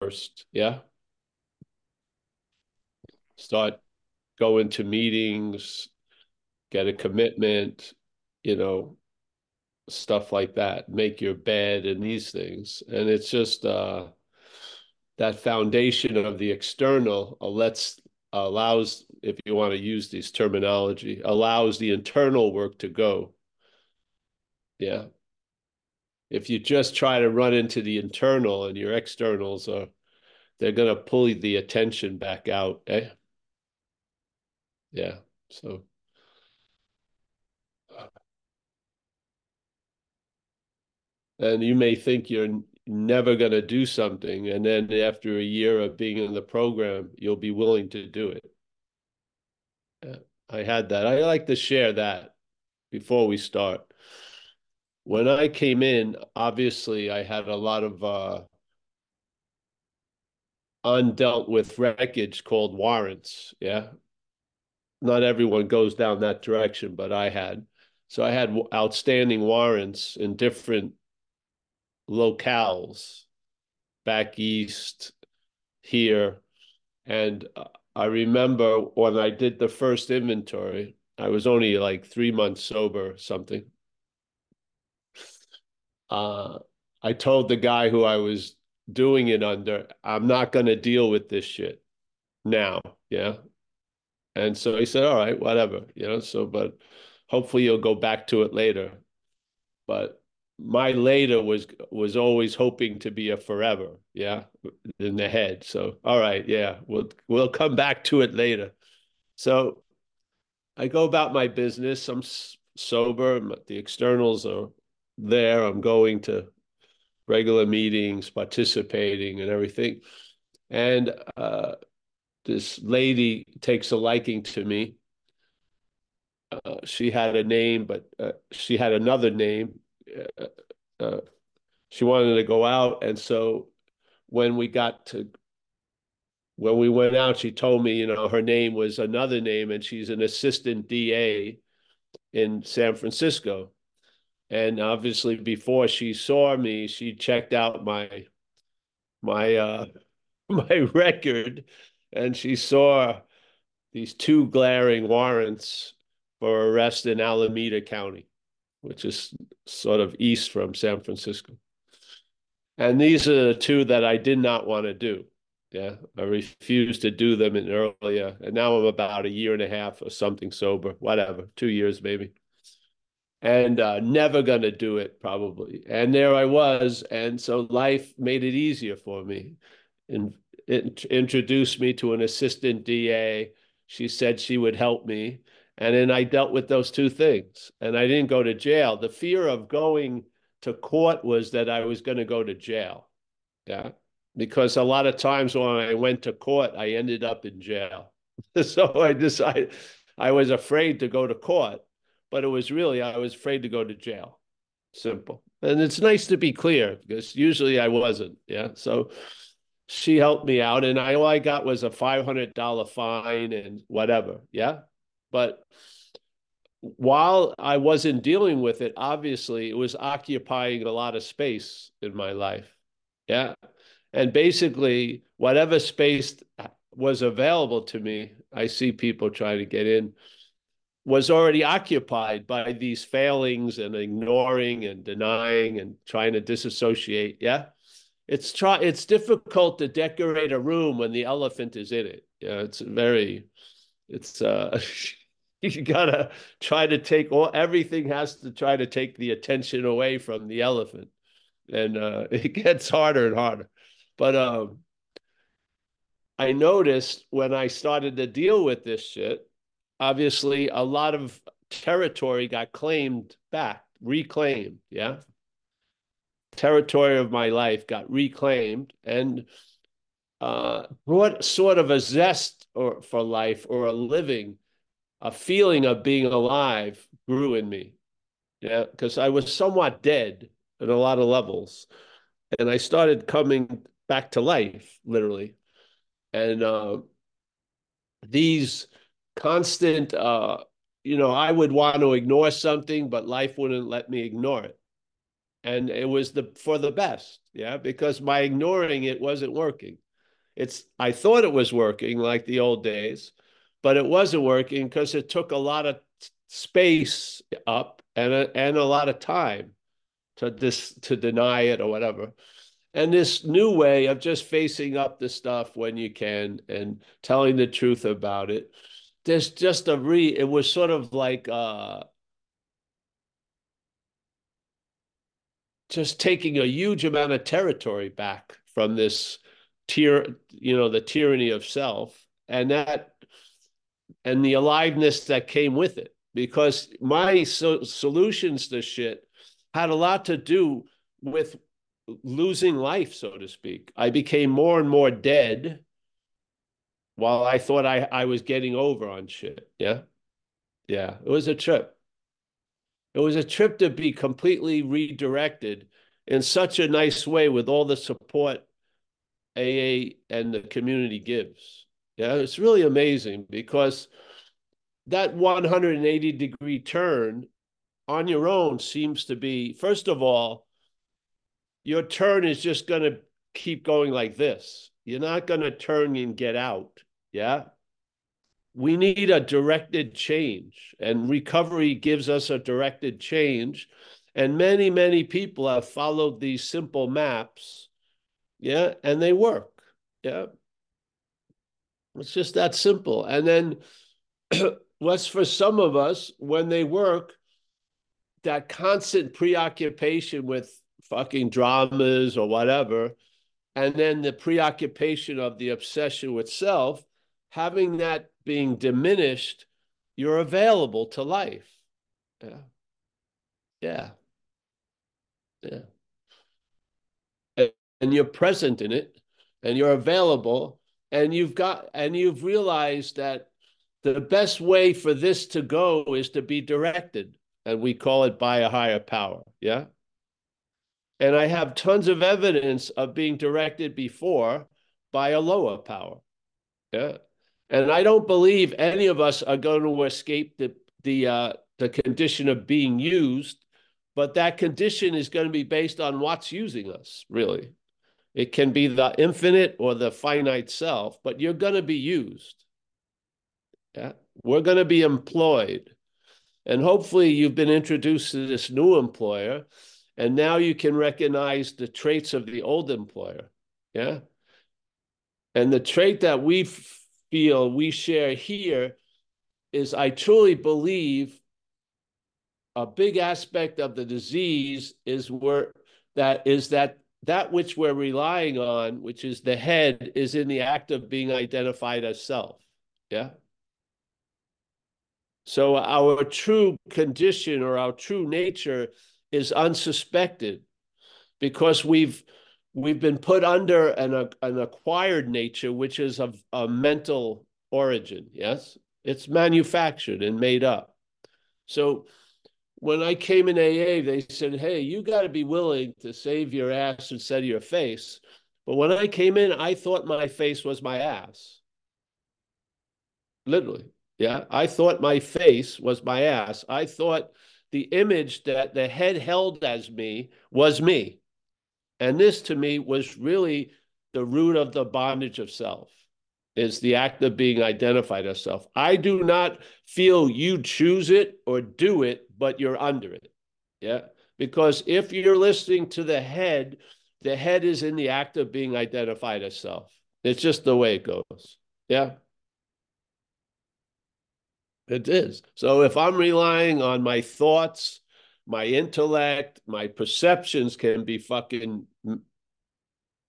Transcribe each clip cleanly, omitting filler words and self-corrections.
first, yeah? Start going to meetings, get a commitment, you know, stuff like that, make your bed and these things. And it's just that foundation of the external allows, if you want to use these terminology, allows the internal work to go. Yeah. If you just try to run into the internal and your externals are, they're going to pull the attention back out. Eh? Yeah. So. And you may think you're never going to do something, and then after a year of being in the program, you'll be willing to do it. Yeah, I had that. I like to share that before we start. When I came in, obviously, I had a lot of undealt with wreckage called warrants, yeah? Not everyone goes down that direction, but I had. So I had outstanding warrants in different locales back east here. And I remember when I did the first inventory, I was only like 3 months sober or something. I told the guy who I was doing it under, I'm not going to deal with this shit now. Yeah. And so he said, all right, whatever, you know, so, but hopefully you'll go back to it later. But my later was always hoping to be a forever, yeah, in the head. So, all right, yeah, we'll come back to it later. So I go about my business. I'm sober. The externals are there. I'm going to regular meetings, participating and everything. And this lady takes a liking to me. She had a name, but she had another name. She wanted to go out, and so when we went out, she told me, you know, her name was another name, and she's an assistant DA in San Francisco. And obviously, before she saw me, she checked out my record, and she saw these two glaring warrants for arrest in Alameda County, which is sort of east from San Francisco. And these are the two that I did not want to do. Yeah, I refused to do them in earlier. And now I'm about a year and a half or something sober, whatever, 2 years maybe. And never going to do it probably. And there I was. And so life made it easier for me. And it introduced me to an assistant DA. She said she would help me. And then I dealt with those two things, and I didn't go to jail. The fear of going to court was that I was going to go to jail, yeah, because a lot of times when I went to court, I ended up in jail. So I decided I was afraid to go to court, but it was really I was afraid to go to jail. Simple. And it's nice to be clear because usually I wasn't, yeah. So she helped me out, and all I got was a $500 fine and whatever, yeah. But while I wasn't dealing with it, obviously, it was occupying a lot of space in my life. Yeah. And basically, whatever space was available to me, I see people trying to get in, was already occupied by these failings and ignoring and denying and trying to disassociate. Yeah. It's difficult to decorate a room when the elephant is in it. Yeah. You gotta try to take everything has to try to take the attention away from the elephant. And it gets harder and harder. But I noticed when I started to deal with this shit, obviously a lot of territory got claimed back, reclaimed, yeah? Territory of my life got reclaimed and brought sort of a zest for life or a living, a feeling of being alive grew in me. Yeah, because I was somewhat dead in a lot of levels. And I started coming back to life, literally. And these constant, you know, I would want to ignore something, but life wouldn't let me ignore it. And it was for the best, yeah, because my ignoring it wasn't working. I thought it was working like the old days, but it wasn't working because it took a lot of space up and a lot of time to deny it or whatever. And this new way of just facing up to stuff when you can and telling the truth about it, there's just it was sort of like just taking a huge amount of territory back from this the tyranny of self and the aliveness that came with it. Because my solutions to shit had a lot to do with losing life, so to speak. I became more and more dead while I thought I was getting over on shit. Yeah. Yeah. It was a trip. It was a trip to be completely redirected in such a nice way with all the support AA and the community gives. Yeah. It's really amazing because that 180-degree turn on your own seems to be, first of all, your turn is just going to keep going like this. You're not going to turn and get out. Yeah. We need a directed change, and recovery gives us a directed change. And many, many people have followed these simple maps. Yeah. And they work. Yeah. It's just that simple. And then what's for some of us, when they work, that constant preoccupation with fucking dramas or whatever, and then the preoccupation of the obsession with self, having that being diminished, you're available to life. Yeah. Yeah. Yeah. And you're present in it, and you're available, and you've realized that the best way for this to go is to be directed, and we call it by a higher power. Yeah. And I have tons of evidence of being directed before by a lower power. Yeah. And I don't believe any of us are going to escape the condition of being used, but that condition is going to be based on what's using us, really. It can be the infinite or the finite self, but you're going to be used. Yeah. We're going to be employed. And hopefully you've been introduced to this new employer, and now you can recognize the traits of the old employer, yeah? And the trait that we feel we share here is, I truly believe a big aspect of the disease is that that which we're relying on, which is the head, is in the act of being identified as self, yeah? So our true condition or our true nature is unsuspected because we've been put under an acquired nature, which is of a mental origin. Yes, it's manufactured and made up. So when I came in AA, they said, hey, you got to be willing to save your ass instead of your face. But when I came in, I thought my face was my ass. Literally. Yeah. I thought my face was my ass. I thought the image that the head held as me was me. And this to me was really the root of the bondage of self, is the act of being identified as self. I do not feel you choose it or do it, but you're under it. Yeah. Because if you're listening to the head is in the act of being identified as self. It's just the way it goes. Yeah. It is. So if I'm relying on my thoughts, my intellect, my perceptions can be fucking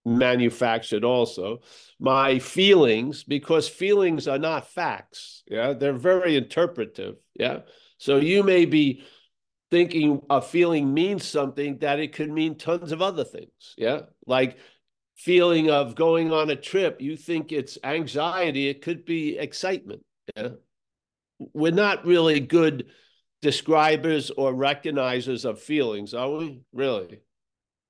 manufactured also. My feelings, because feelings are not facts. Yeah. They're very interpretive. Yeah. So you may be thinking a feeling means something that it could mean tons of other things. Yeah. Like feeling of going on a trip, you think it's anxiety. It could be excitement. Yeah. We're not really good describers or recognizers of feelings, are we? Really?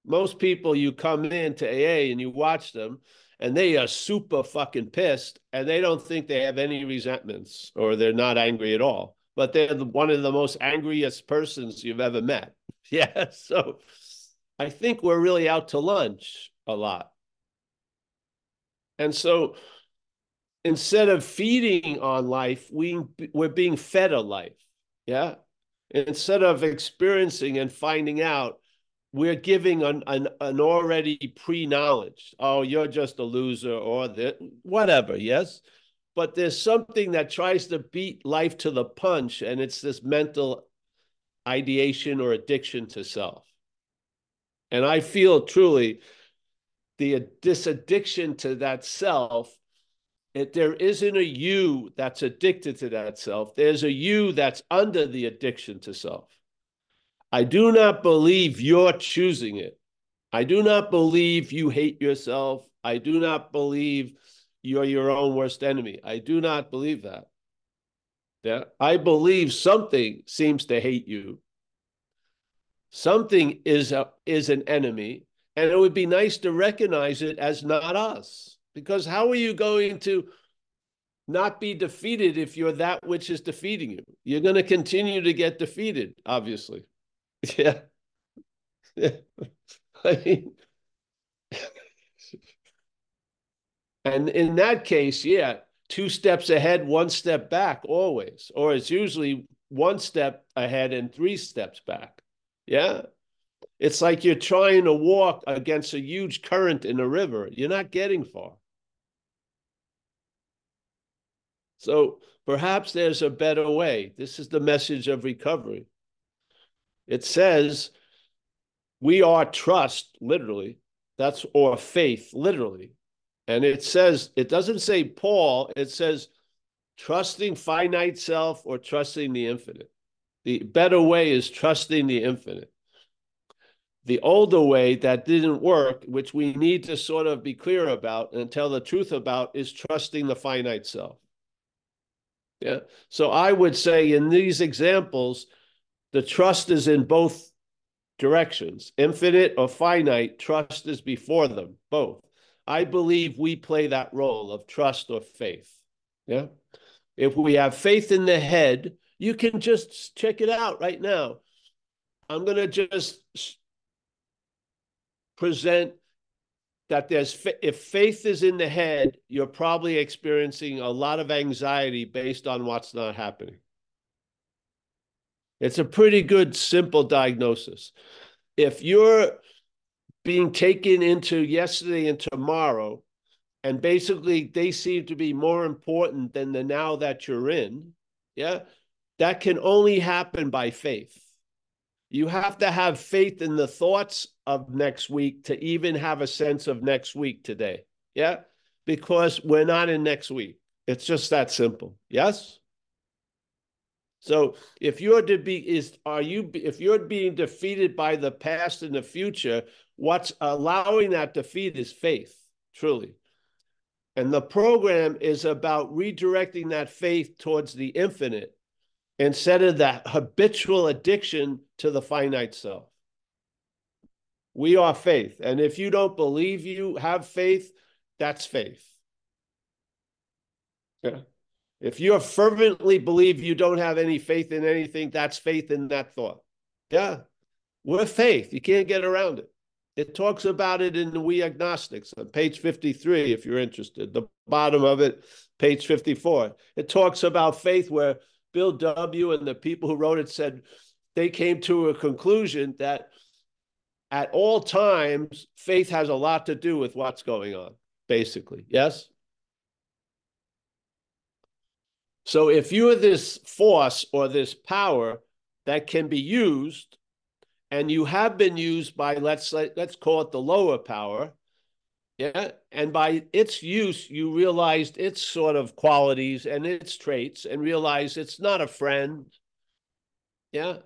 Most people, you come into AA and you watch them and they are super fucking pissed and they don't think they have any resentments or they're not angry at all. But they're one of the most angriest persons you've ever met. Yeah. So I think we're really out to lunch a lot. And so instead of feeding on life, we're being fed a life. Yeah. Instead of experiencing and finding out, we're giving an already pre-knowledge. Oh, you're just a loser or whatever. Yes. But there's something that tries to beat life to the punch, and it's this mental ideation or addiction to self. And I feel truly this addiction to that self, there isn't a you that's addicted to that self. There's a you that's under the addiction to self. I do not believe you're choosing it. I do not believe you hate yourself. I do not believe you're your own worst enemy. I do not believe that. Yeah? I believe something seems to hate you. Something is an enemy. And it would be nice to recognize it as not us. Because how are you going to not be defeated if you're that which is defeating you? You're going to continue to get defeated, obviously. Yeah. Yeah. I mean, and in that case, yeah, 2 steps ahead, 1 step back always. Or it's usually 1 step ahead and 3 steps back. Yeah. It's like you're trying to walk against a huge current in a river. You're not getting far. So perhaps there's a better way. This is the message of recovery. It says we are trust, literally. That's or faith, literally. And it says, it doesn't say Paul, it says trusting finite self or trusting the infinite. The better way is trusting the infinite. The older way that didn't work, which we need to sort of be clear about and tell the truth about, is trusting the finite self. Yeah. So I would say in these examples, the trust is in both directions, infinite or finite. Trust is before them, both. I believe we play that role of trust or faith. Yeah. If we have faith in the head, you can just check it out right now. I'm going to just present that if faith is in the head, you're probably experiencing a lot of anxiety based on what's not happening. It's a pretty good, simple diagnosis. If you're being taken into yesterday and tomorrow, and basically they seem to be more important than the now that you're in, yeah, that can only happen by faith. You have to have faith in the thoughts of next week to even have a sense of next week today. Yeah. Because we're not in next week. It's just that simple. Yes. So if you're being defeated by the past and the future, what's allowing that defeat is faith, truly. And the program is about redirecting that faith towards the infinite, instead of that habitual addiction to the finite self. We are faith. And if you don't believe you have faith, that's faith. Yeah. If you fervently believe you don't have any faith in anything, that's faith in that thought. Yeah. We're faith. You can't get around it. It talks about it in the We Agnostics on page 53, if you're interested. The bottom of it, page 54. It talks about faith where Bill W. and the people who wrote it said they came to a conclusion that at all times, faith has a lot to do with what's going on, basically. Yes? So if you're this force or this power that can be used, and you have been used by, let's call it the lower power, yeah, and by its use, you realized its sort of qualities and its traits and realized it's not a friend. Yeah,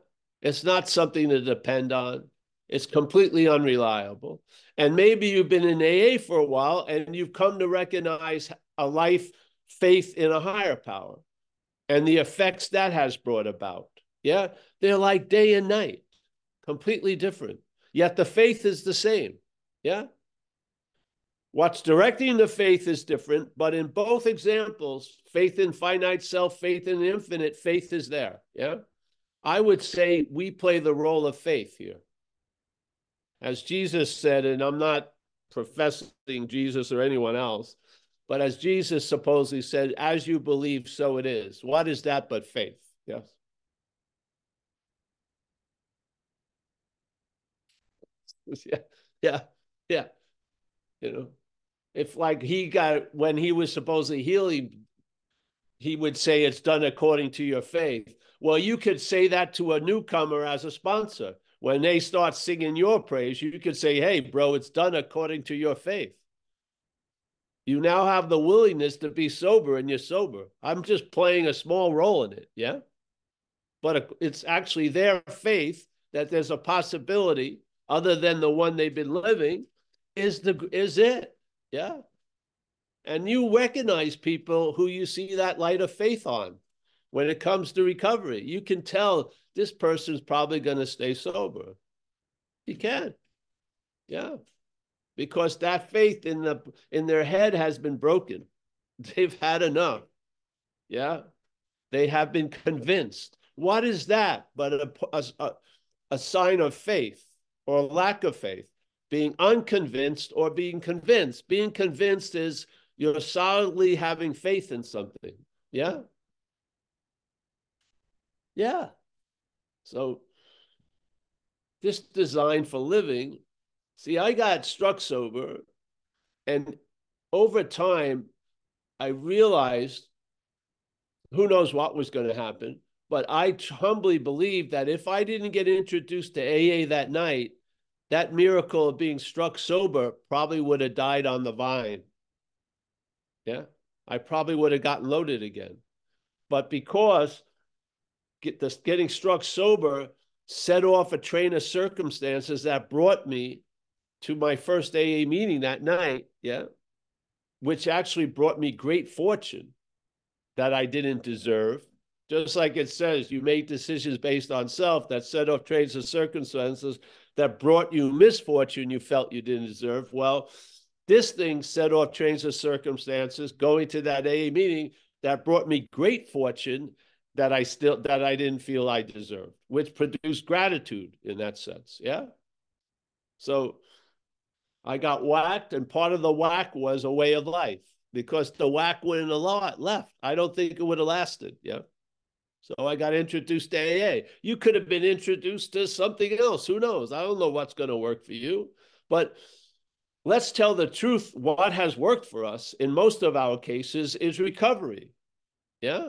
it's not something to depend on. It's completely unreliable. And maybe you've been in AA for a while and you've come to recognize a life, faith in a higher power and the effects that has brought about. Yeah, they're like day and night, completely different. Yet the faith is the same. Yeah. What's directing the faith is different, but in both examples, faith in finite self, faith in infinite, faith is there, yeah? I would say we play the role of faith here. As Jesus said, and I'm not professing Jesus or anyone else, but as Jesus supposedly said, as you believe, so it is. What is that but faith? Yes. Yeah. You know, if like when he was supposedly healing, he would say it's done according to your faith. Well, you could say that to a newcomer as a sponsor. When they start singing your praise, you could say, hey, bro, it's done according to your faith. You now have the willingness to be sober, and you're sober. I'm just playing a small role in it, yeah? But it's actually their faith that there's a possibility other than the one they've been living is it, yeah? And you recognize people who you see that light of faith on. When it comes to recovery, you can tell this person's probably going to stay sober. You can. Yeah. Because that faith in their head has been broken. They've had enough. Yeah. They have been convinced. What is that but a sign of faith or lack of faith? Being unconvinced or being convinced. Being convinced is you're solidly having faith in something. Yeah. Yeah. So this design for living, see, I got struck sober, and over time, I realized who knows what was going to happen, but I humbly believe that if I didn't get introduced to AA that night, that miracle of being struck sober probably would have died on the vine. Yeah. I probably would have gotten loaded again. But because getting struck sober set off a train of circumstances that brought me to my first AA meeting that night, yeah, which actually brought me great fortune that I didn't deserve. Just like it says, you make decisions based on self that set off trains of circumstances that brought you misfortune you felt you didn't deserve. Well, this thing set off trains of circumstances, going to that AA meeting that brought me great fortune that I didn't feel I deserved, which produced gratitude in that sense, yeah? So I got whacked, and part of the whack was a way of life, because the whack wouldn't have left. I don't think it would have lasted, yeah? So I got introduced to AA. You could have been introduced to something else, who knows? I don't know what's gonna work for you, but let's tell the truth. What has worked for us in most of our cases is recovery, yeah?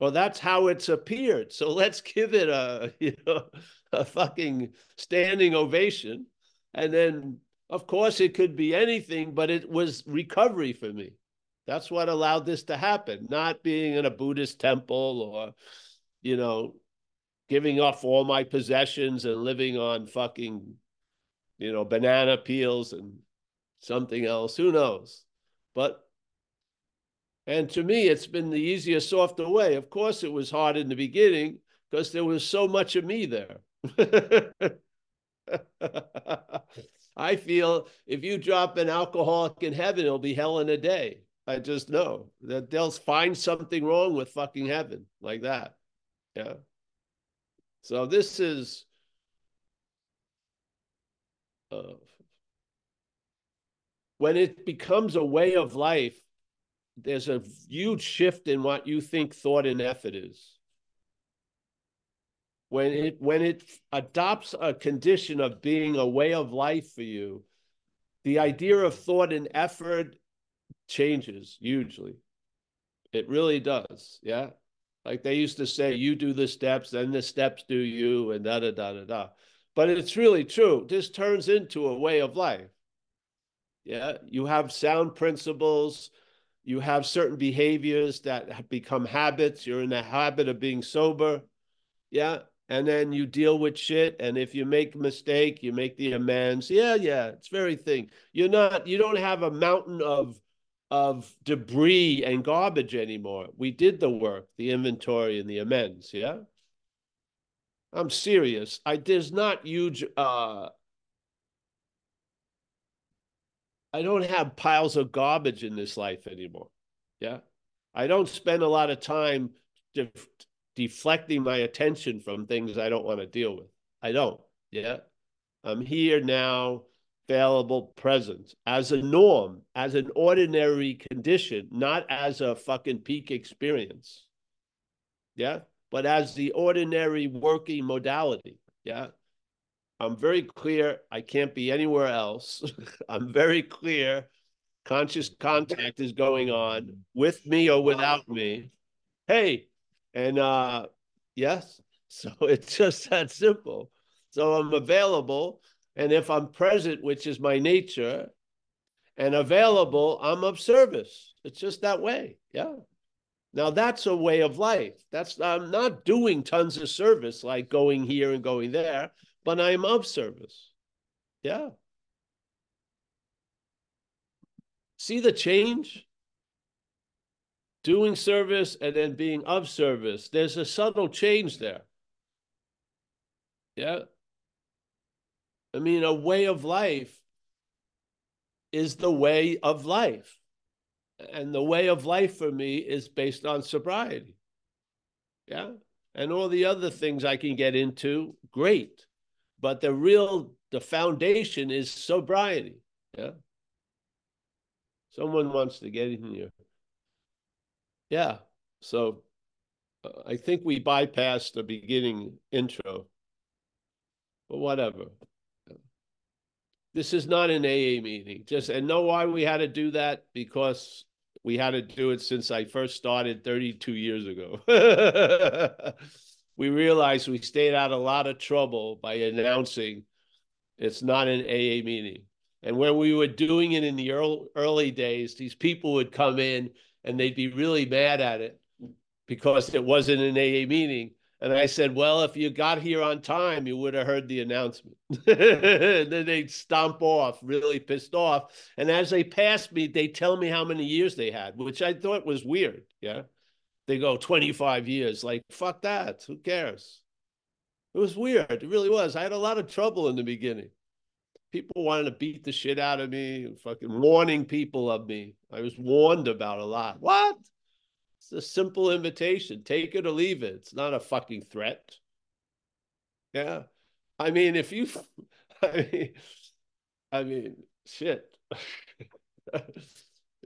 Well, that's how it's appeared. So let's give it a fucking standing ovation. And then, of course, it could be anything, but it was recovery for me. That's what allowed this to happen, not being in a Buddhist temple or, you know, giving up all my possessions and living on fucking, you know, banana peels and something else. Who knows? But and to me, it's been the easiest, softer way. Of course, it was hard in the beginning because there was so much of me there. I feel if you drop an alcoholic in heaven, it'll be hell in a day. I just know that they'll find something wrong with fucking heaven like that. Yeah. So this is when it becomes a way of life, there's a huge shift in what you think thought and effort is. When it adopts a condition of being a way of life for you, the idea of thought and effort changes hugely. It really does, yeah? Like they used to say, you do the steps, then the steps do you, and da-da-da-da-da. But it's really true. This turns into a way of life, yeah? You have sound principles. You have certain behaviors that become habits. You're in the habit of being sober. Yeah. And then you deal with shit. And if you make a mistake, you make the amends. Yeah. It's very thing. You don't have a mountain of debris and garbage anymore. We did the work, the inventory and the amends. Yeah. I'm serious. There's not huge, I don't have piles of garbage in this life anymore, yeah? I don't spend a lot of time deflecting my attention from things I don't want to deal with. I don't, yeah? I'm here now, available presence, as a norm, as an ordinary condition, not as a fucking peak experience, yeah, but as the ordinary working modality, yeah. I'm very clear, I can't be anywhere else. I'm very clear, conscious contact is going on with me or without me. Hey, and yes, so it's just that simple. So I'm available, and if I'm present, which is my nature, and available, I'm of service. It's just that way, yeah. Now that's a way of life. That's, I'm not doing tons of service like going here and going there, but I am of service, yeah. See the change? Doing service and then being of service. There's a subtle change there, yeah. I mean, a way of life is the way of life. And the way of life for me is based on sobriety, yeah? And all the other things I can get into, great. But the real, the foundation is sobriety, yeah? Someone wants to get in here. Yeah, so I think we bypassed the beginning intro, but whatever. This is not an AA meeting. Just, and know why we had to do that? Because we had to do it since I first started 32 years ago. We realized we stayed out a lot of trouble by announcing it's not an AA meeting. And when we were doing it in the early days, these people would come in and they'd be really mad at it because it wasn't an AA meeting. And I said, well, if you got here on time, you would have heard the announcement. And then they'd stomp off, really pissed off. And as they passed me, they tell me how many years they had, which I thought was weird. Yeah. They go 25 years, like, fuck that. Who cares? It was weird. It really was. I had a lot of trouble in the beginning. People wanted to beat the shit out of me and fucking warning people of me. I was warned about a lot. What? It's a simple invitation. Take it or leave it. It's not a fucking threat. Yeah. I mean, if you, I mean, shit.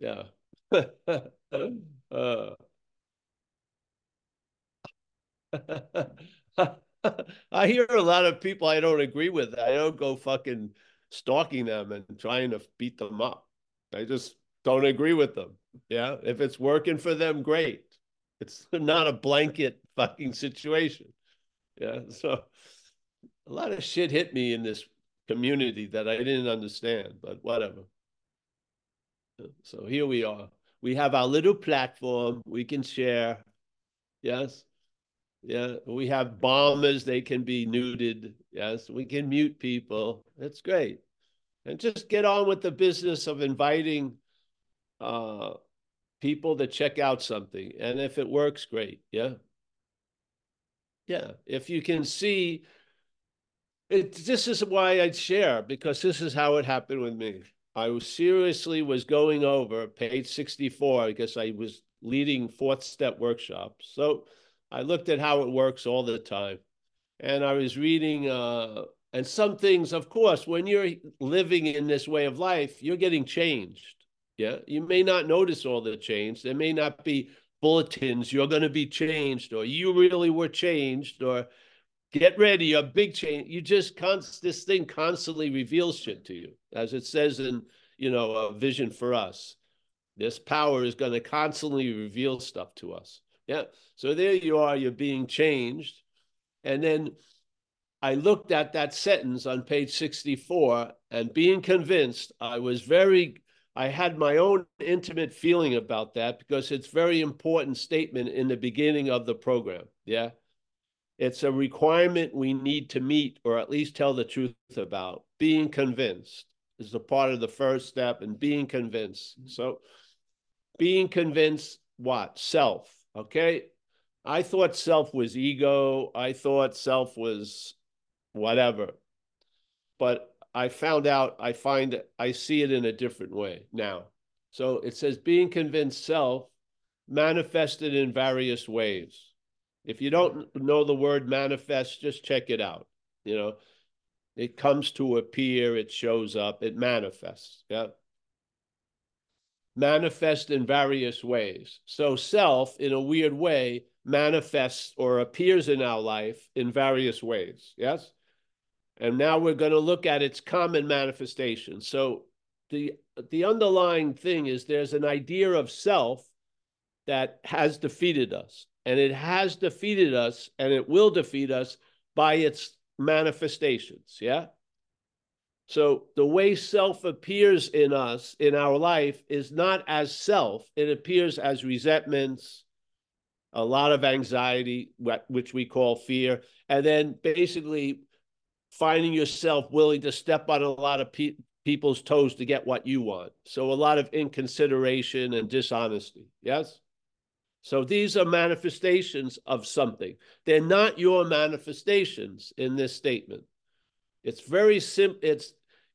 Yeah. I hear a lot of people I don't agree with. I don't go fucking stalking them and trying to beat them up. I just don't agree with them. Yeah. If it's working for them, great. It's not a blanket fucking situation. Yeah. So a lot of shit hit me in this community that I didn't understand, but whatever. So here we are. We have our little platform. We can share. Yes. Yeah. We have bombers. They can be neutered. Yes. We can mute people. It's great. And just get on with the business of inviting people to check out something. And if it works, great. Yeah. Yeah. If you can see it, this is why I'd share, because this is how it happened with me. I was seriously going over page 64, because I was leading fourth step workshops. So I looked at how it works all the time. And I was reading, and some things, of course, when you're living in this way of life, you're getting changed. Yeah, you may not notice all the change. There may not be bulletins, you're going to be changed, or you really were changed, or get ready, a big change. You just, this thing constantly reveals shit to you. As it says in, you know, a vision for us, this power is going to constantly reveal stuff to us. Yeah, so there you are, you're being changed. And then I looked at that sentence on page 64, and being convinced, I had my own intimate feeling about that, because it's very important statement in the beginning of the program, yeah? It's a requirement we need to meet, or at least tell the truth about. Being convinced is a part of the first step, and being convinced. So being convinced, what? Self, okay? I thought self was ego. I thought self was whatever. But I found out, I see it in a different way now. So it says, being convinced self manifested in various ways. If you don't know the word manifest, just check it out. You know, It comes to appear, it shows up, it manifests. Yeah. Manifest in various ways. So self, in a weird way, manifests or appears in our life in various ways. Yes? And now we're going to look at its common manifestation. So the underlying thing is there's an idea of self that has defeated us. And it has defeated us, and it will defeat us by its manifestations, yeah? So the way self appears in us, in our life, is not as self. It appears as resentments, a lot of anxiety, which we call fear, and then basically finding yourself willing to step on a lot of people's toes to get what you want. So a lot of inconsideration and dishonesty, yes? So these are manifestations of something. They're not your manifestations in this statement. It's very simple.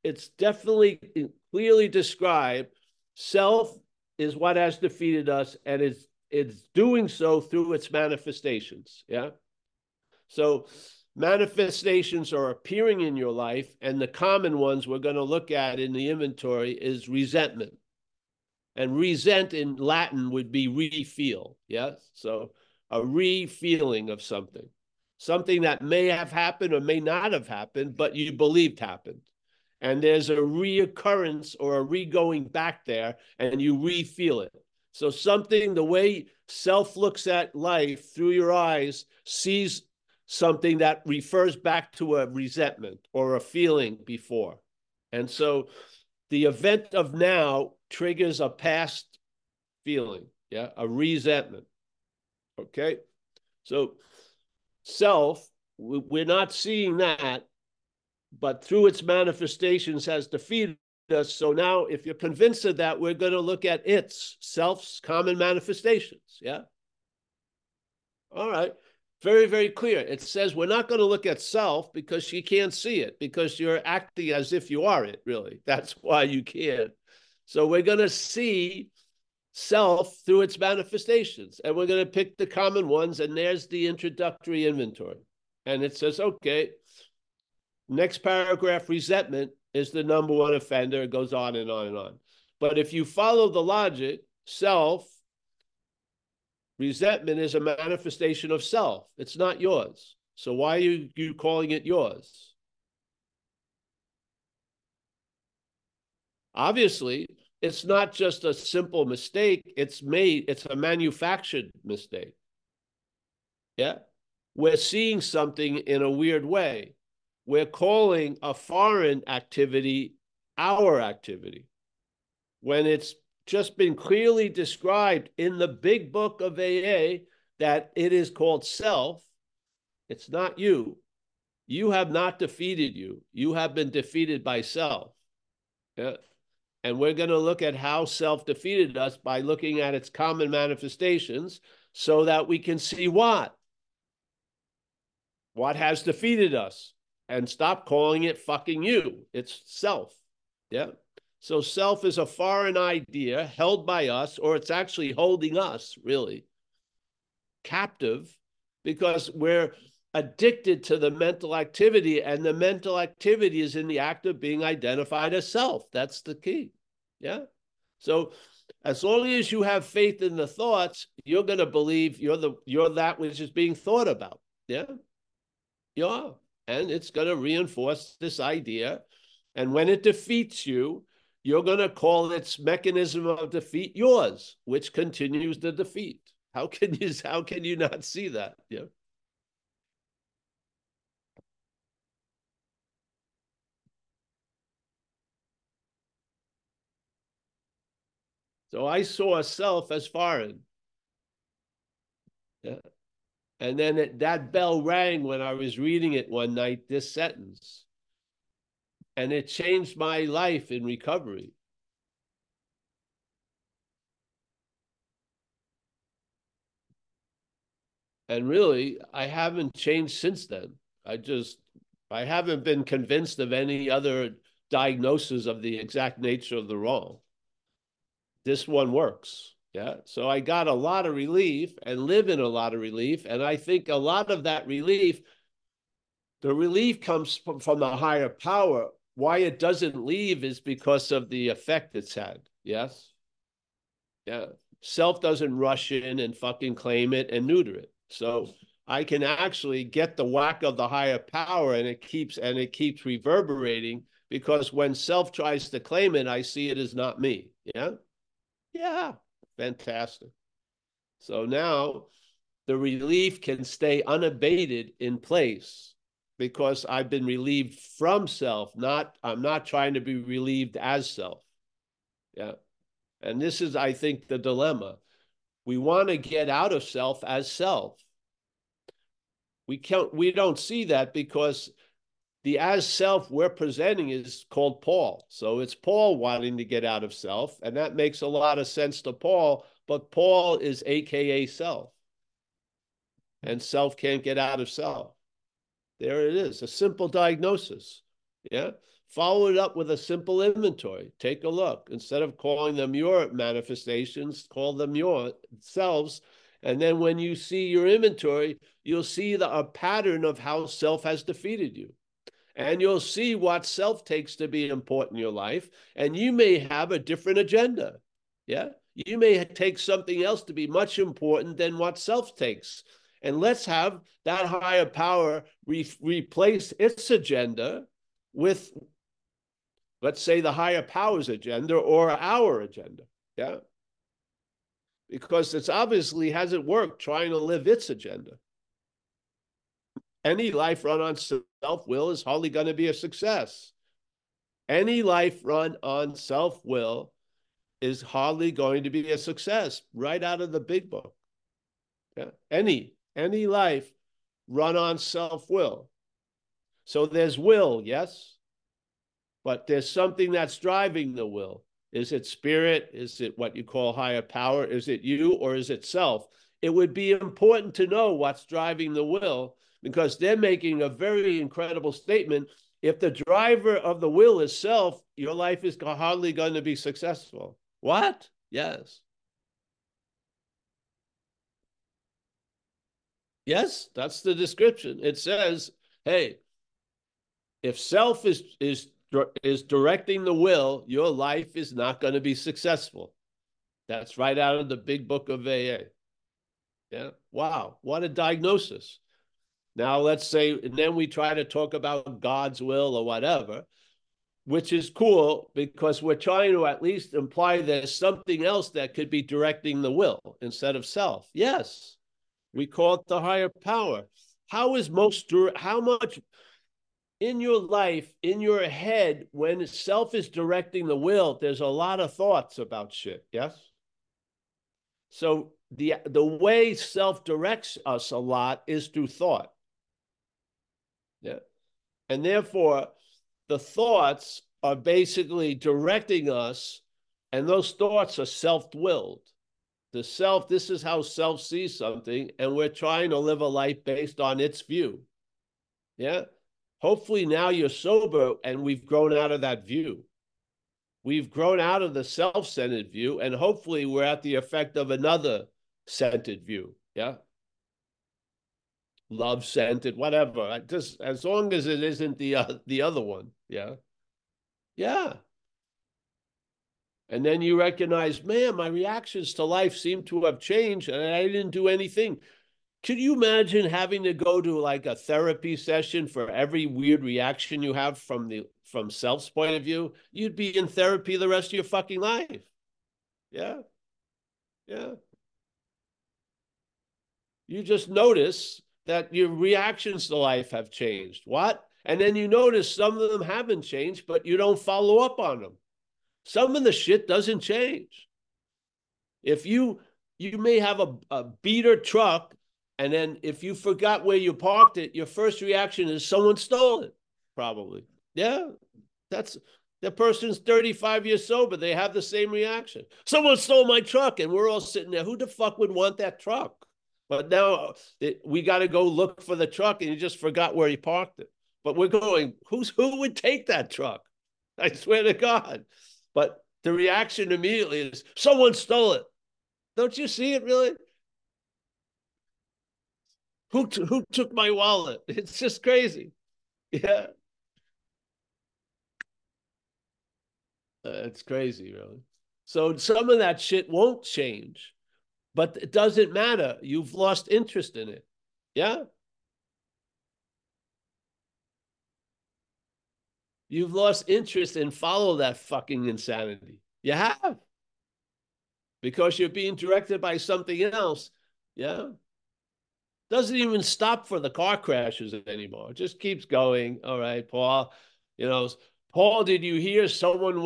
It's definitely clearly described. Self is what has defeated us, and it's doing so through its manifestations. Yeah. So manifestations are appearing in your life, and the common ones we're going to look at in the inventory is resentment. And resent in Latin would be re-feel, yes? So a re-feeling of something. Something that may have happened or may not have happened, but you believed happened. And there's a reoccurrence or a re-going back there, and you re-feel it. So something, the way self looks at life through your eyes, sees something that refers back to a resentment or a feeling before. And so the event of now triggers a past feeling, yeah, a resentment, okay? So self, we're not seeing that, but through its manifestations has defeated us. So now if you're convinced of that, we're going to look at its, self's common manifestations, yeah? All right, very, very clear. It says we're not going to look at self because you can't see it, because you're acting as if you are it, really. That's why you can't. So we're going to see self through its manifestations, and we're going to pick the common ones, and there's the introductory inventory. And it says, okay, next paragraph, resentment is the number one offender. It goes on and on and on. But if you follow the logic, self, resentment is a manifestation of self. It's not yours. So why are you calling it yours? Obviously, it's not just a simple mistake. It's a manufactured mistake. Yeah. We're seeing something in a weird way. We're calling a foreign activity our activity, when it's just been clearly described in the big book of AA that it is called self. It's not you. You have not defeated you. You have been defeated by self. Yeah. And we're going to look at how self defeated us by looking at its common manifestations so that we can see what has defeated us and stop calling it fucking you. It's self. Yeah. So self is a foreign idea held by us, or it's actually holding us really captive, because we're addicted to the mental activity, and the mental activity is in the act of being identified as self. That's the key. Yeah. So as long as you have faith in the thoughts, you're going to believe you're that which is being thought about. Yeah. You are. And it's going to reinforce this idea. And when it defeats you, you're going to call its mechanism of defeat yours, which continues the defeat. How can you not see that? Yeah. So I saw self as foreign. Yeah. And then that bell rang when I was reading it one night, this sentence. And it changed my life in recovery. And really, I haven't changed since then. I haven't been convinced of any other diagnosis of the exact nature of the wrong. This one works, yeah? So I got a lot of relief and live in a lot of relief. And I think a lot of that relief The relief comes from a higher power. Why it doesn't leave is because of the effect it's had. Yes? Yeah. Self doesn't rush in and fucking claim it and neuter it. So I can actually get the whack of the higher power, and it keeps reverberating, because when self tries to claim it, I see it as not me. Yeah? Yeah. Fantastic. So now the relief can stay unabated in place, because I've been relieved from self, I'm not trying to be relieved as self. Yeah. And this is, I think, the dilemma. We want to get out of self as self. We don't see that, because the as self we're presenting is called Paul. So it's Paul wanting to get out of self, and that makes a lot of sense to Paul, but Paul is AKA self, and self can't get out of self. There it is, a simple diagnosis. Yeah. Follow it up with a simple inventory. Take a look. Instead of calling them your manifestations, call them yourselves. And then when you see your inventory, you'll see a pattern of how self has defeated you. And you'll see what self takes to be important in your life. And you may have a different agenda. Yeah. You may take something else to be much important than what self takes. And let's have that higher power replace its agenda with, let's say, the higher power's agenda or our agenda. Yeah. Because it's obviously hasn't worked trying to live its agenda. Any life run on self-will is hardly going to be a success. Any life run on self-will is hardly going to be a success, right out of the big book. Yeah. Any life run on self-will. So there's will, yes, but there's something that's driving the will. Is it spirit? Is it what you call higher power? Is it you, or is it self? It would be important to know what's driving the will, because they're making a very incredible statement. If the driver of the will is self, your life is hardly going to be successful. What? Yes. Yes, that's the description. It says, hey, if self is directing the will, your life is not going to be successful. That's right out of the big book of AA. Yeah. Wow. What a diagnosis. Now let's say, and then we try to talk about God's will or whatever, which is cool, because we're trying to at least imply there's something else that could be directing the will instead of self. Yes. We call it the higher power. How much in your life, in your head, when self is directing the will, there's a lot of thoughts about shit, yes? So the way self directs us a lot is through thought. Yeah. And therefore, the thoughts are basically directing us, and those thoughts are self-willed. The self, this is how self sees something, and we're trying to live a life based on its view. Yeah? Hopefully now you're sober and we've grown out of that view. We've grown out of the self-centered view, and hopefully we're at the effect of another centered view, yeah? Love-centered, whatever. Just as long as it isn't the other one, yeah? Yeah. And then you recognize, man, my reactions to life seem to have changed and I didn't do anything. Could you imagine having to go to like a therapy session for every weird reaction you have from self's point of view? You'd be in therapy the rest of your fucking life. Yeah. Yeah. You just notice that your reactions to life have changed. What? And then you notice some of them haven't changed, but you don't follow up on them. Some of the shit doesn't change. If you may have a beater truck, and then if you forgot where you parked it, your first reaction is someone stole it, probably. Yeah, that's the person's 35 years sober. They have the same reaction. Someone stole my truck, and we're all sitting there. Who the fuck would want that truck? But now we got to go look for the truck, and you just forgot where you parked it. But we're going, who would take that truck? I swear to God. But the reaction immediately is someone stole it. Don't you see it really? Who took my wallet? It's just crazy. Yeah. It's crazy, really. So some of that shit won't change, but it doesn't matter. You've lost interest in it. Yeah. You've lost interest in follow that fucking insanity. You have. Because you're being directed by something else. Yeah. Doesn't even stop for the car crashes anymore. It just keeps going. All right, Paul, you know, Paul, did you hear someone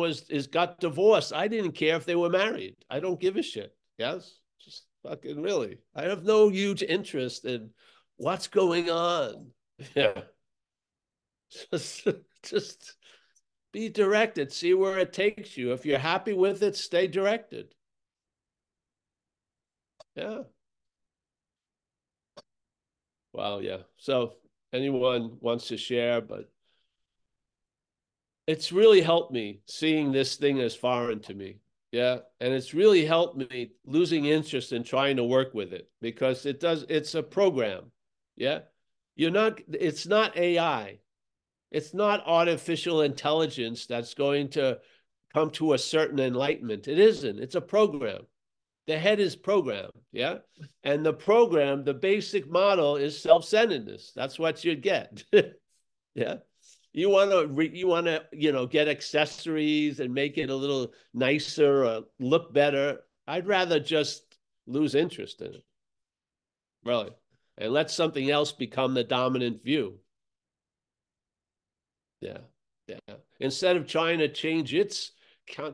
got divorced? I didn't care if they were married. I don't give a shit. Yes. Just fucking really. I have no huge interest in what's going on. Yeah. Just be directed. See where it takes you. If you're happy with it, stay directed. Yeah. Wow, yeah. So anyone wants to share, but it's really helped me seeing this thing as foreign to me. Yeah. And it's really helped me losing interest in trying to work with it because it's a program. Yeah. It's not AI. It's not artificial intelligence that's going to come to a certain enlightenment. It isn't. It's a program. The head is programmed, yeah? And the program, the basic model is self-centeredness. That's what you get, yeah? You want to, you know, get accessories and make it a little nicer or look better. I'd rather just lose interest in it, really, and let something else become the dominant view. Yeah, yeah. Instead of trying to change its,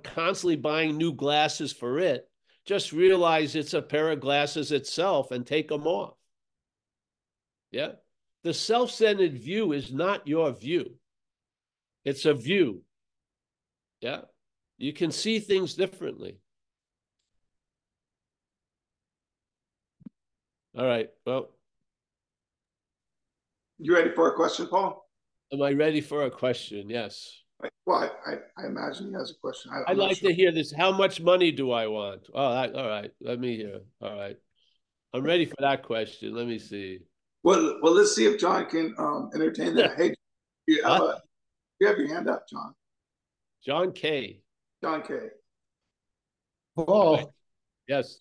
constantly buying new glasses for it, just realize it's a pair of glasses itself and take them off. Yeah. The self-centered view is not your view. It's a view. Yeah. You can see things differently. All right. Well. You ready for a question, Paul? Am I ready for a question? Yes. Well, I imagine he has a question. I'd like to hear this. How much money do I want? Oh, all right. Let me hear. All right. I'm ready for that question. Let me see. Well, let's see if John can entertain that. Hey, you have your hand up, John. John K. John K. Paul. Right. Yes.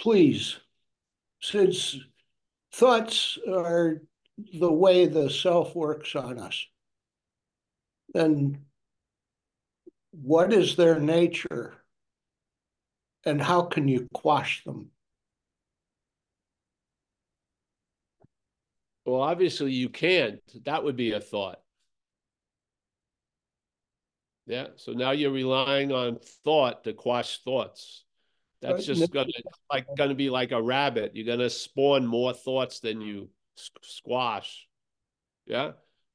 Please, since thoughts are the way the self works on us, and what is their nature and how can you quash them? Well, obviously you can't. That would be a thought. Yeah. So now you're relying on thought to quash thoughts. That's just going to be like a rabbit. You're going to spawn more thoughts than you squash. Yeah.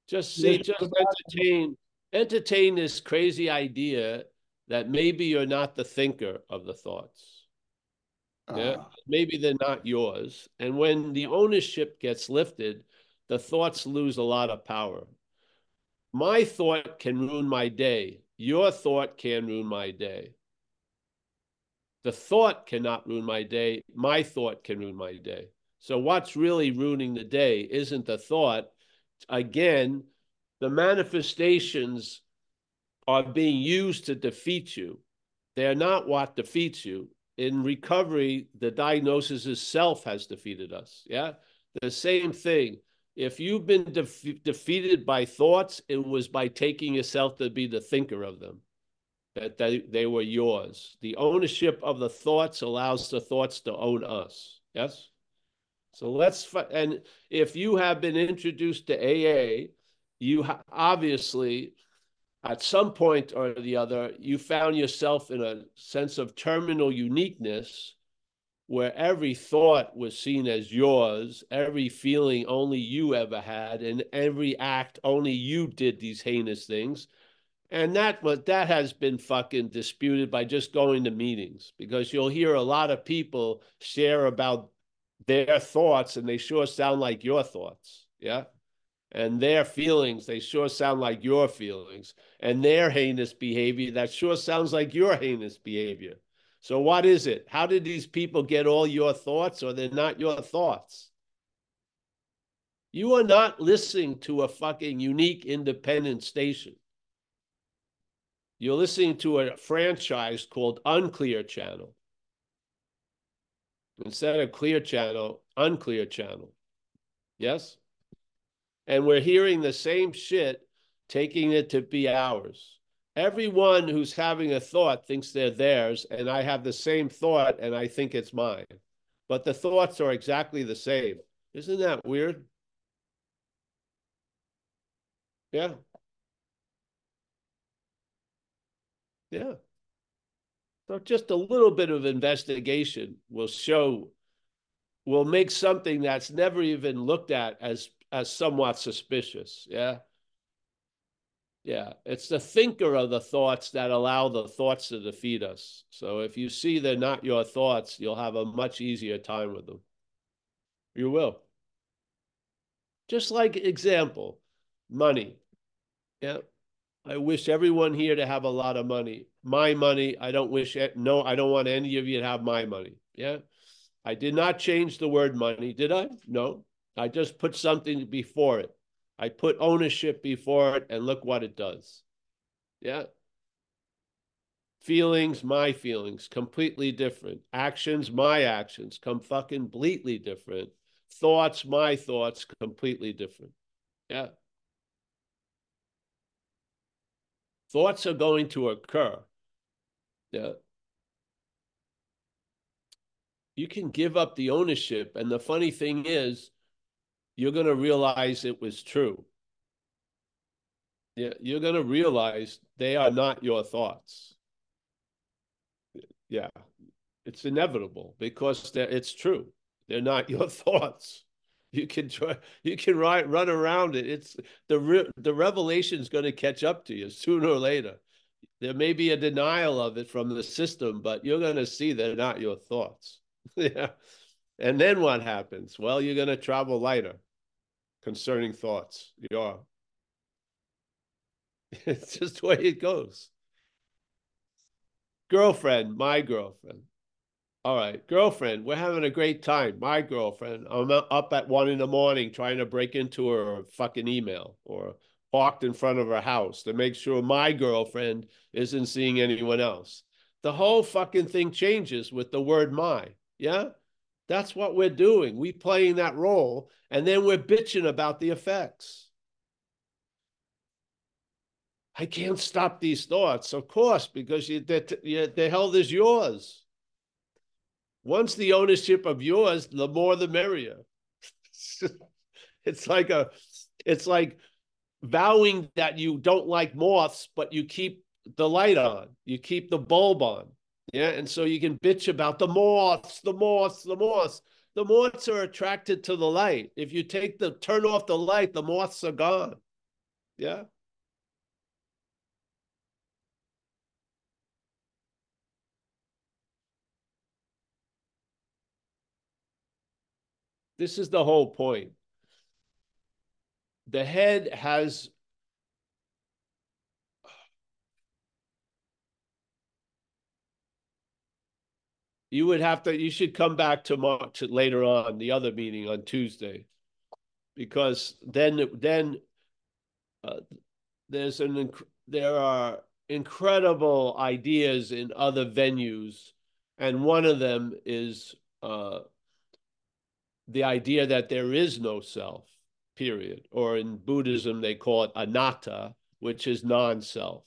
Just see, just entertain. Entertain this crazy idea that maybe you're not the thinker of the thoughts. Yeah, maybe they're not yours. And when the ownership gets lifted, the thoughts lose a lot of power. My thought can ruin my day. Your thought can ruin my day. The thought cannot ruin my day. My thought can ruin my day. So what's really ruining the day isn't the thought. Again, the manifestations are being used to defeat you. They're not what defeats you. In recovery, the diagnosis itself has defeated us. Yeah. The same thing. If you've been defeated by thoughts, it was by taking yourself to be the thinker of them, that they were yours. The ownership of the thoughts allows the thoughts to own us. Yes. So and if you have been introduced to AA, you obviously, at some point or the other, you found yourself in a sense of terminal uniqueness where every thought was seen as yours, every feeling only you ever had, and every act only you did these heinous things. And that has been fucking disputed by just going to meetings, because you'll hear a lot of people share about their thoughts, and they sure sound like your thoughts. Yeah. And their feelings, they sure sound like your feelings. And their heinous behavior, that sure sounds like your heinous behavior. So what is it? How did these people get all your thoughts, or they're not your thoughts? You are not listening to a fucking unique independent station. You're listening to a franchise called Unclear Channel. Instead of Clear Channel, Unclear Channel. Yes? And we're hearing the same shit, taking it to be ours. Everyone who's having a thought thinks they're theirs, and I have the same thought, and I think it's mine. But the thoughts are exactly the same. Isn't that weird? Yeah. Yeah. So just a little bit of investigation will show, will make something that's never even looked at as somewhat suspicious. Yeah. Yeah. It's the thinker of the thoughts that allow the thoughts to defeat us. So if you see they're not your thoughts, you'll have a much easier time with them. You will. Just like example, money. Yeah. I wish everyone here to have a lot of money. My money, I don't wish it. No, I don't want any of you to have my money. Yeah. I did not change the word money, did I? No. I just put something before it. I put ownership before it, and look what it does. Yeah. Feelings, my feelings, completely different. Actions, my actions, come fucking completely different. Thoughts, my thoughts, completely different. Yeah. Thoughts are going to occur. Yeah. You can give up the ownership. And the funny thing is, you're going to realize it was true. Yeah, you're going to realize they are not your thoughts. Yeah. It's inevitable because it's true. They're not your thoughts. You can try, you can run around it. It's the revelation is going to catch up to you sooner or later. There may be a denial of it from the system, but you're going to see they're not your thoughts. Yeah. And then what happens? Well, you're going to travel lighter concerning thoughts. You are. It's just the way it goes. Girlfriend, my girlfriend. All right, girlfriend, we're having a great time. My girlfriend, I'm up at 1 a.m. trying to break into her fucking email, or parked in front of her house to make sure my girlfriend isn't seeing anyone else. The whole fucking thing changes with the word my, yeah? That's what we're doing. We're playing that role, and then we're bitching about the effects. I can't stop these thoughts, of course, because the hell is yours. Once the ownership of yours, the more the merrier. It's like vowing that you don't like moths, but you keep the light on. You keep the bulb on. Yeah, and so you can bitch about the moths, the moths, the moths. The moths are attracted to the light. If you turn off the light, the moths are gone. Yeah. This is the whole point. The head has... You should come back to later on, the other meeting on Tuesday, because then there are incredible ideas in other venues, and one of them is the idea that there is no self, period. Or in Buddhism, they call it anatta, which is non-self.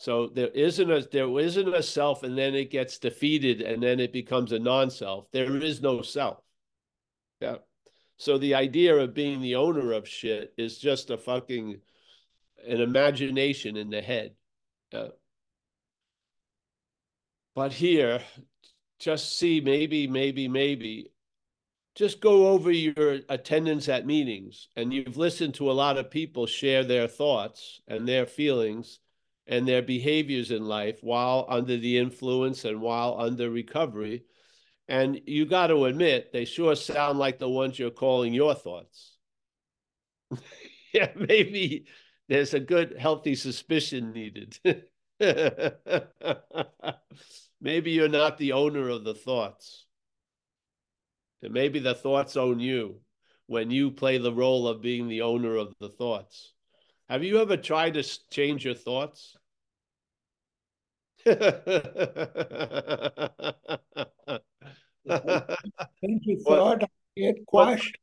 So there isn't a self, and then it gets defeated, and then it becomes a non-self. There is no self. Yeah. So the idea of being the owner of shit is just a fucking an imagination in the head. Yeah. But here, just see maybe. Just go over your attendance at meetings, and you've listened to a lot of people share their thoughts and their feelings and their behaviors in life while under the influence and while under recovery. And you got to admit, they sure sound like the ones you're calling your thoughts. Yeah, maybe there's a good, healthy suspicion needed. Maybe you're not the owner of the thoughts. And maybe the thoughts own you. when you play the role of being the owner of the thoughts. Have you ever tried to change your thoughts? Think you thought I get quashed?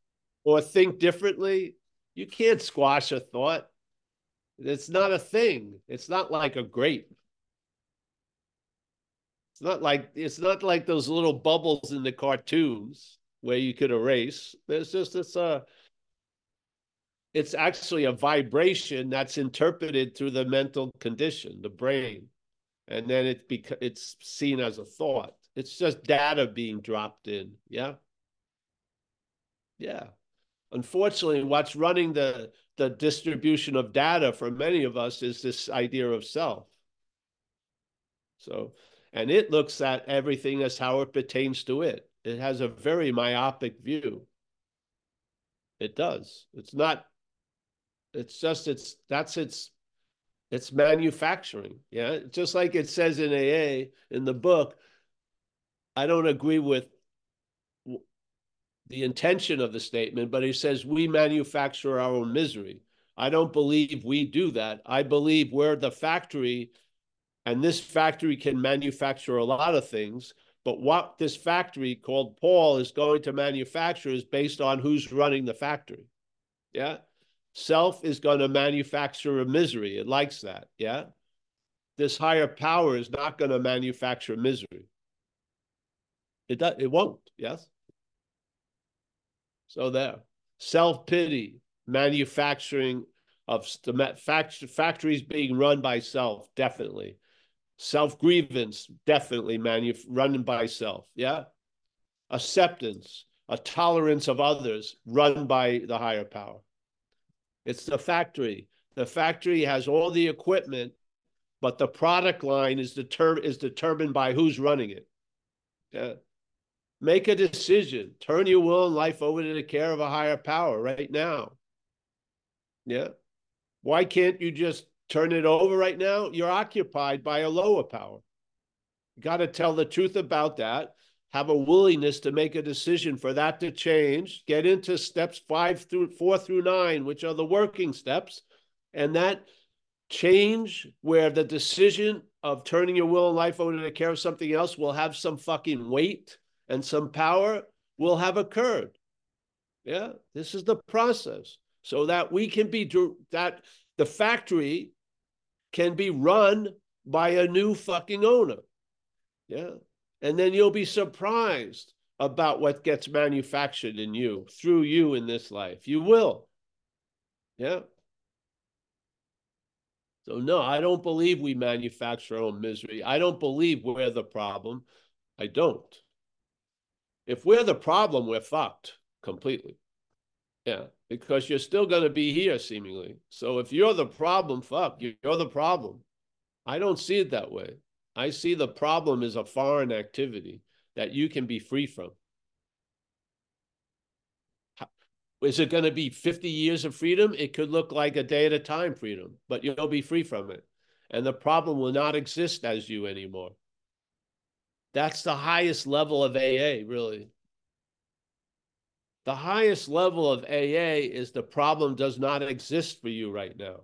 Or think differently? You can't squash a thought. It's not a thing. It's not like a grape. It's not like those little bubbles in the cartoons where you could erase. There's just it's actually a vibration that's interpreted through the mental condition, the brain, and then it's seen as a thought. It's just data being dropped in. Yeah. Unfortunately, what's running the distribution of data for many of us is this idea of self. So, and it looks at everything as how it pertains to it. It has a very myopic view. It does. It's not, it's just, it's, that's its manufacturing. Yeah. Just like it says in AA, in the book, I don't agree with the intention of the statement, but he says, we manufacture our own misery. I don't believe we do that. I believe we're the factory, and this factory can manufacture a lot of things, but what this factory called Paul is going to manufacture is based on who's running the factory. Yeah. Self is going to manufacture a misery. It likes that. Yeah. This higher power is not going to manufacture misery. It won't. Yes. So there, self-pity, manufacturing of factories being run by self, definitely. Self-grievance, definitely run by self, yeah? Acceptance, a tolerance of others run by the higher power. It's the factory. The factory has all the equipment, but the product line is determined by who's running it. Yeah. Make a decision. Turn your will and life over to the care of a higher power right now. Yeah. Why can't you just turn it over right now? You're occupied by a lower power. You got to tell the truth about that. Have a willingness to make a decision for that to change. Get into steps 4 through 9, which are the working steps. And that change where the decision of turning your will and life over to the care of something else will have some fucking weight and some power will have occurred. Yeah, this is the process. So that we can be, that the factory can be run by a new fucking owner. Yeah, and then you'll be surprised about what gets manufactured in you, through you in this life. You will. Yeah. So no, I don't believe we manufacture our own misery. I don't believe we're the problem. I don't. If we're the problem, we're fucked completely. Yeah, because you're still going to be here, seemingly. So if you're the problem, fuck, you're the problem. I don't see it that way. I see the problem as a foreign activity that you can be free from. Is it going to be 50 years of freedom? It could look like a day at a time freedom, but you'll be free from it. And the problem will not exist as you anymore. That's the highest level of AA, really. The highest level of AA is the problem does not exist for you right now.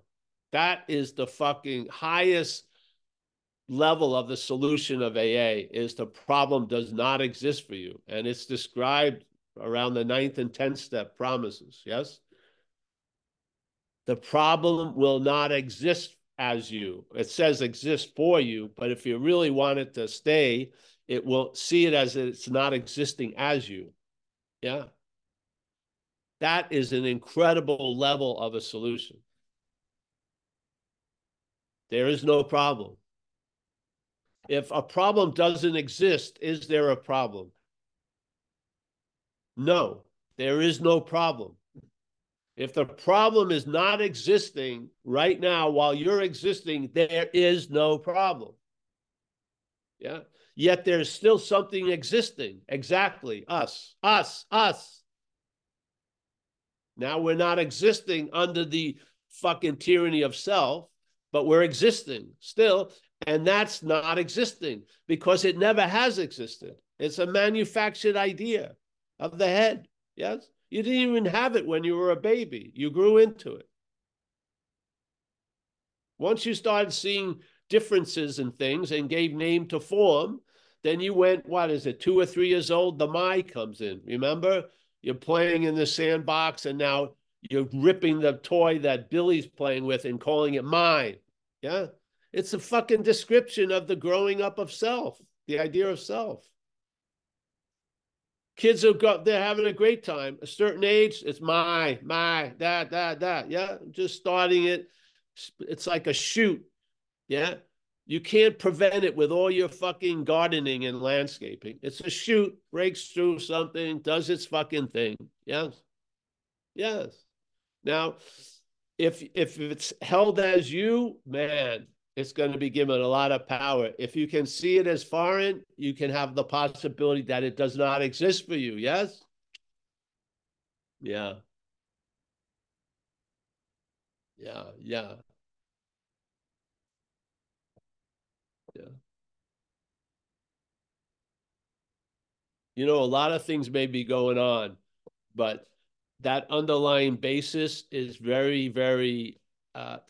That is the fucking highest level of the solution of AA, is the problem does not exist for you. And it's described around the 9th and 10th step promises, yes? The problem will not exist as you. It says exist for you, but if you really want it to stay, it will see it as it's not existing as you. Yeah. That is an incredible level of a solution. There is no problem. If a problem doesn't exist, is there a problem? No, there is no problem. If the problem is not existing right now while you're existing, there is no problem. Yeah. Yet there's still something existing. Exactly. Us. Now we're not existing under the fucking tyranny of self, but we're existing still. And that's not existing because it never has existed. It's a manufactured idea of the head. Yes. You didn't even have it when you were a baby. You grew into it. Once you started seeing differences in things and gave name to form, then you went, 2 or 3 years old, the my comes in. Remember? You're playing in the sandbox and now you're ripping the toy that Billy's playing with and calling it mine. Yeah? It's a fucking description of the growing up of self, the idea of self. Kids have got, they're having a great time. A certain age, it's my, that. Yeah? Just starting it. It's like a shoot. Yeah? You can't prevent it with all your fucking gardening and landscaping. It's a shoot, breaks through something, does its fucking thing. Yes. Yes. Now, if it's held as you, man, it's going to be given a lot of power. If you can see it as foreign, you can have the possibility that it does not exist for you. Yes? Yeah. Yeah. You know, a lot of things may be going on, but that underlying basis is very, very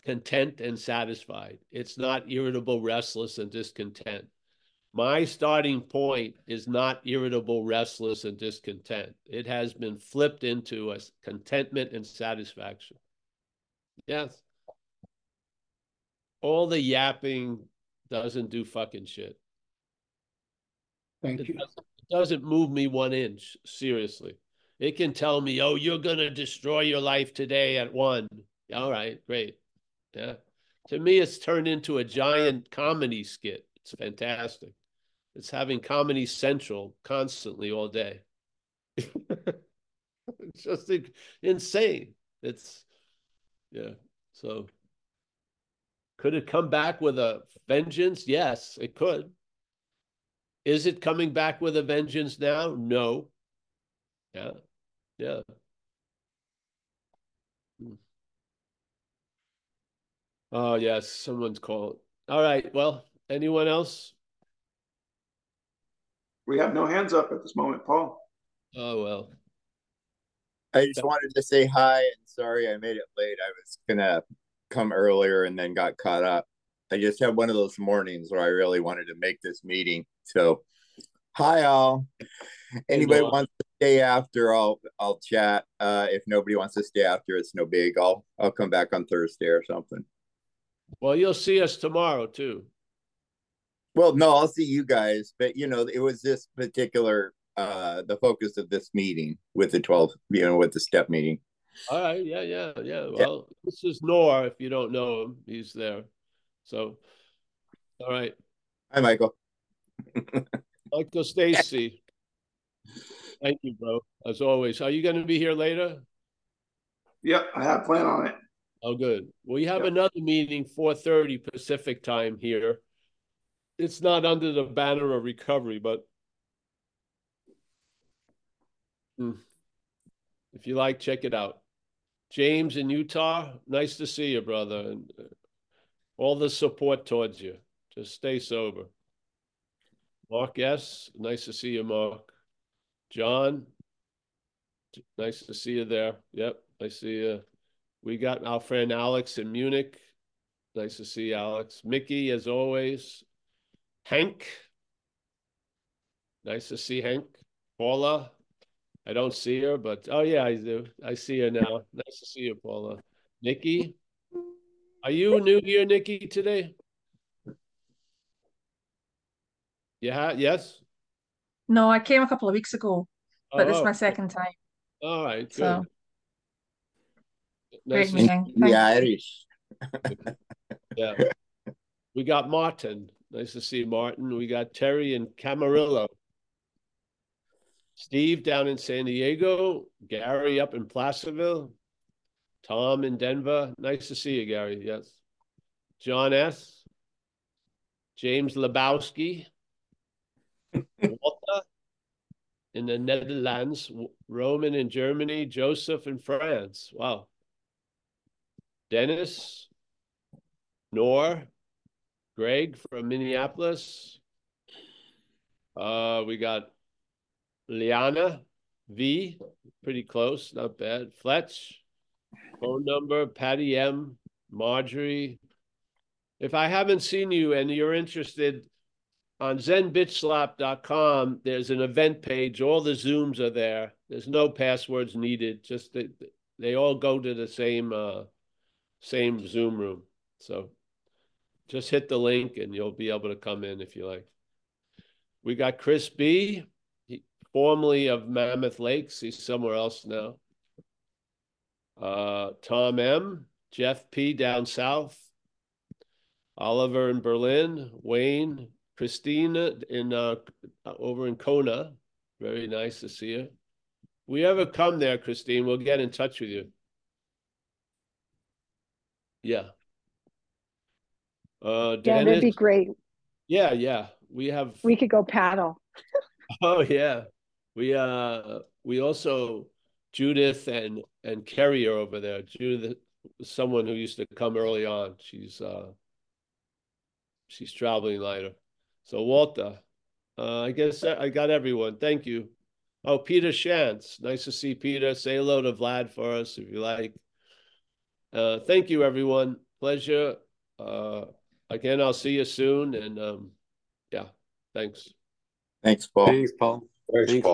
content and satisfied. It's not irritable, restless, and discontent. My starting point is not irritable, restless, and discontent. It has been flipped into a contentment and satisfaction. Yes. All the yapping doesn't do fucking shit. Thank you. Doesn't move me one inch, seriously. It can tell me, oh, you're going to destroy your life today at 1. All right, great. Yeah. To me, it's turned into a giant comedy skit. It's fantastic. It's having Comedy Central constantly all day. It's just insane. It's, yeah. So could it come back with a vengeance? Yes, it could. Is it coming back with a vengeance now? No. Yeah. Yeah. Oh, yes. Someone's called. All right. Well, anyone else? We have no hands up at this moment, Paul. Oh, well. I just wanted to say hi and sorry I made it late. I was going to come earlier and then got caught up. I just had one of those mornings where I really wanted to make this meeting. So, hi all. Anybody wants to stay after, I'll chat. If nobody wants to stay after, it's no big. I'll come back on Thursday or something. Well, you'll see us tomorrow too. Well, no, I'll see you guys. But you know, it was this particular the focus of this meeting with the 12. You know, with the step meeting. All right. Yeah. Well, yeah. This is Noor. If you don't know him, he's there. So, all right. Hi, Michael. Michael Stacy. Thank you, bro. As always. Are you going to be here later? Yep, I have a plan on it. Oh, good. We have another meeting, 4:30 Pacific time here. It's not under the banner of recovery, but if you like, check it out. James in Utah, nice to see you, brother. And all the support towards you. Just stay sober. Mark, yes. Nice to see you, Mark. John, nice to see you there. Yep, I see you. We got our friend Alex in Munich. Nice to see you, Alex. Mickey, as always. Hank. Nice to see Hank. Paula. I don't see her, but oh, yeah, I do. I see her now. Nice to see you, Paula. Nikki. Are you new here, Nikki, today? Yeah, yes? No, I came a couple of weeks ago, but this is my second time. All right, good. So, nice meeting. Yeah, Irish. Yeah. We got Martin. Nice to see you, Martin. We got Terry in Camarillo. Steve down in San Diego. Gary up in Placerville. Tom in Denver. Nice to see you, Gary. Yes. John S. James Lebowski. Walter in the Netherlands. Roman in Germany. Joseph in France. Wow. Dennis. Noor. Greg from Minneapolis. We got Liana V, pretty close, not bad. Fletch, phone number, Patty M, Marjorie. If I haven't seen you and you're interested, on zenbitchslap.com, there's an event page. All the Zooms are there. There's no passwords needed. Just they all go to the same Zoom room. So just hit the link and you'll be able to come in if you like. We got Chris B., formerly of Mammoth Lakes. He's somewhere else now. Tom M., Jeff P. down south, Oliver in Berlin, Wayne, Christina in over in Kona. Very nice to see you. If we ever come there, Christine, we'll get in touch with you. Yeah. Dennis, that'd be great. Yeah, yeah. We could go paddle. Oh yeah. We also Judith and Kerry are over there. Judith was someone who used to come early on. She's traveling lighter. So Walter, I guess I got everyone. Thank you. Oh, Peter Shantz. Nice to see Peter. Say hello to Vlad for us if you like. Thank you, everyone. Pleasure. Again, I'll see you soon. And yeah, thanks. Thanks, Paul. Thanks, Paul.